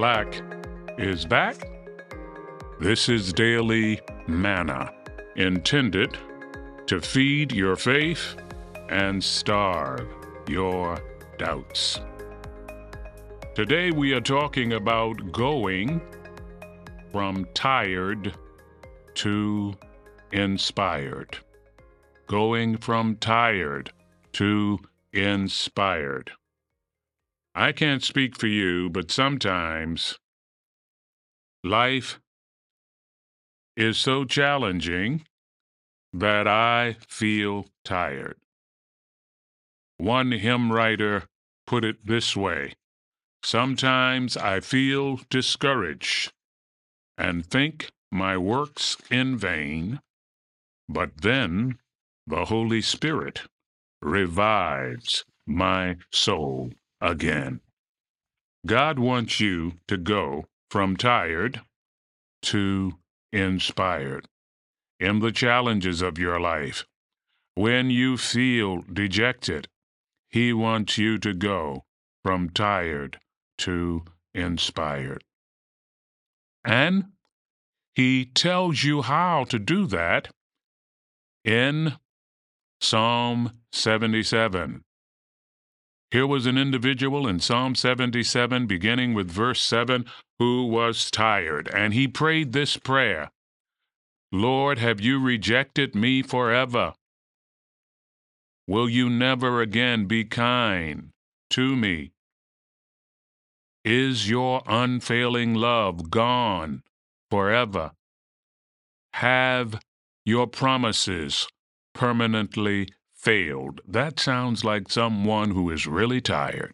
Black is back. This is Daily Manna, intended to feed your faith and starve your doubts. Today we are talking about going from tired to inspired. Going from tired to inspired. I can't speak for you, but sometimes life is so challenging that I feel tired. One hymn writer put it this way: sometimes I feel discouraged and think my works in vain, but then the Holy Spirit revives my soul again. God wants you to go from tired to inspired. In the challenges of your life, when you feel dejected, He wants you to go from tired to inspired. And He tells you how to do that in Psalm 77. Here was an individual in Psalm 77, beginning with verse 7, who was tired, and he prayed this prayer: Lord, have you rejected me forever? Will you never again be kind to me? Is your unfailing love gone forever? Have your promises permanently failed? That sounds like someone who is really tired.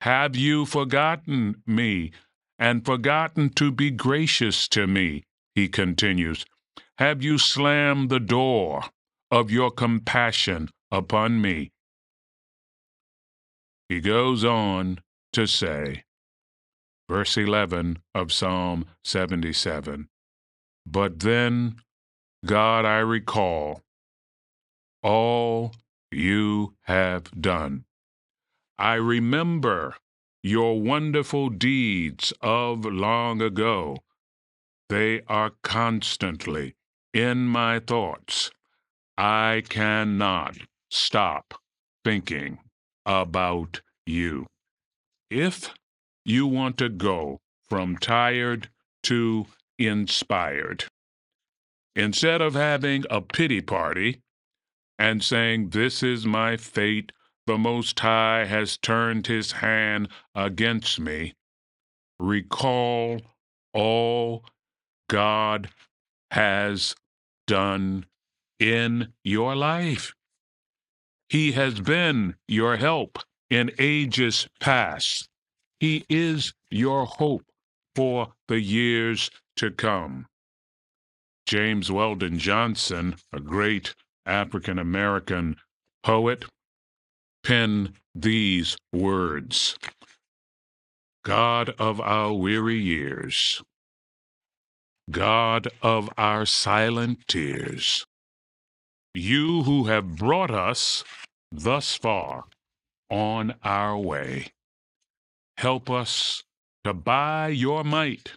Have you forgotten me and forgotten to be gracious to me? He continues. Have you slammed the door of your compassion upon me? He goes on to say, verse 11 of Psalm 77, but then, God, I recall all you have done. I remember your wonderful deeds of long ago. They are constantly in my thoughts. I cannot stop thinking about you. If you want to go from tired to inspired, instead of having a pity party and saying, this is my fate, the Most High has turned His hand against me, recall all God has done in your life. He has been your help in ages past. He is your hope for the years to come. James Weldon Johnson, a great African-American poet, penned these words: God of our weary years, God of our silent tears, you who have brought us thus far on our way, help us to by your might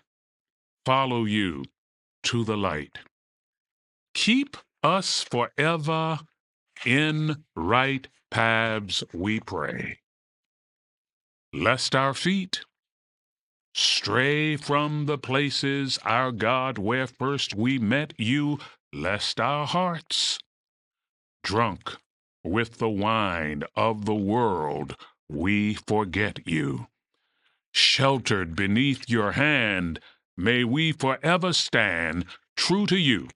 follow you to the light. Keep us forever in right paths, we pray, lest our feet stray from the places, our God, where first we met you, lest our hearts, drunk with the wine of the world, we forget you. Sheltered beneath your hand, may we forever stand true to you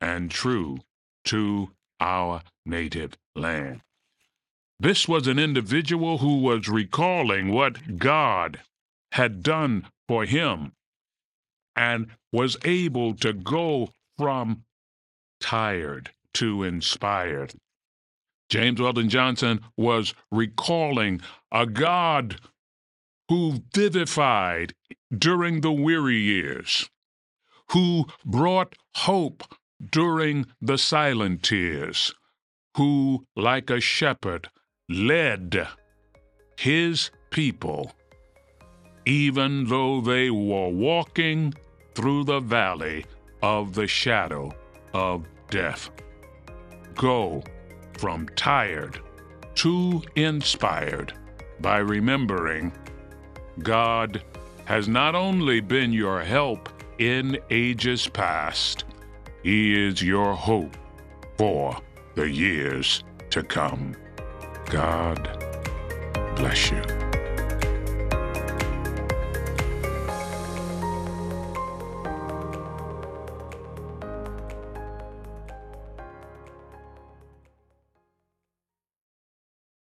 and true to our native land. This was an individual who was recalling what God had done for him and was able to go from tired to inspired. James Weldon Johnson was recalling a God who vivified during the weary years, who brought hope during the silent tears, who, like a shepherd, led His people even though they were walking through the valley of the shadow of death. Go from tired to inspired by remembering God has not only been your help in ages past, He is your hope for the years to come. God bless you.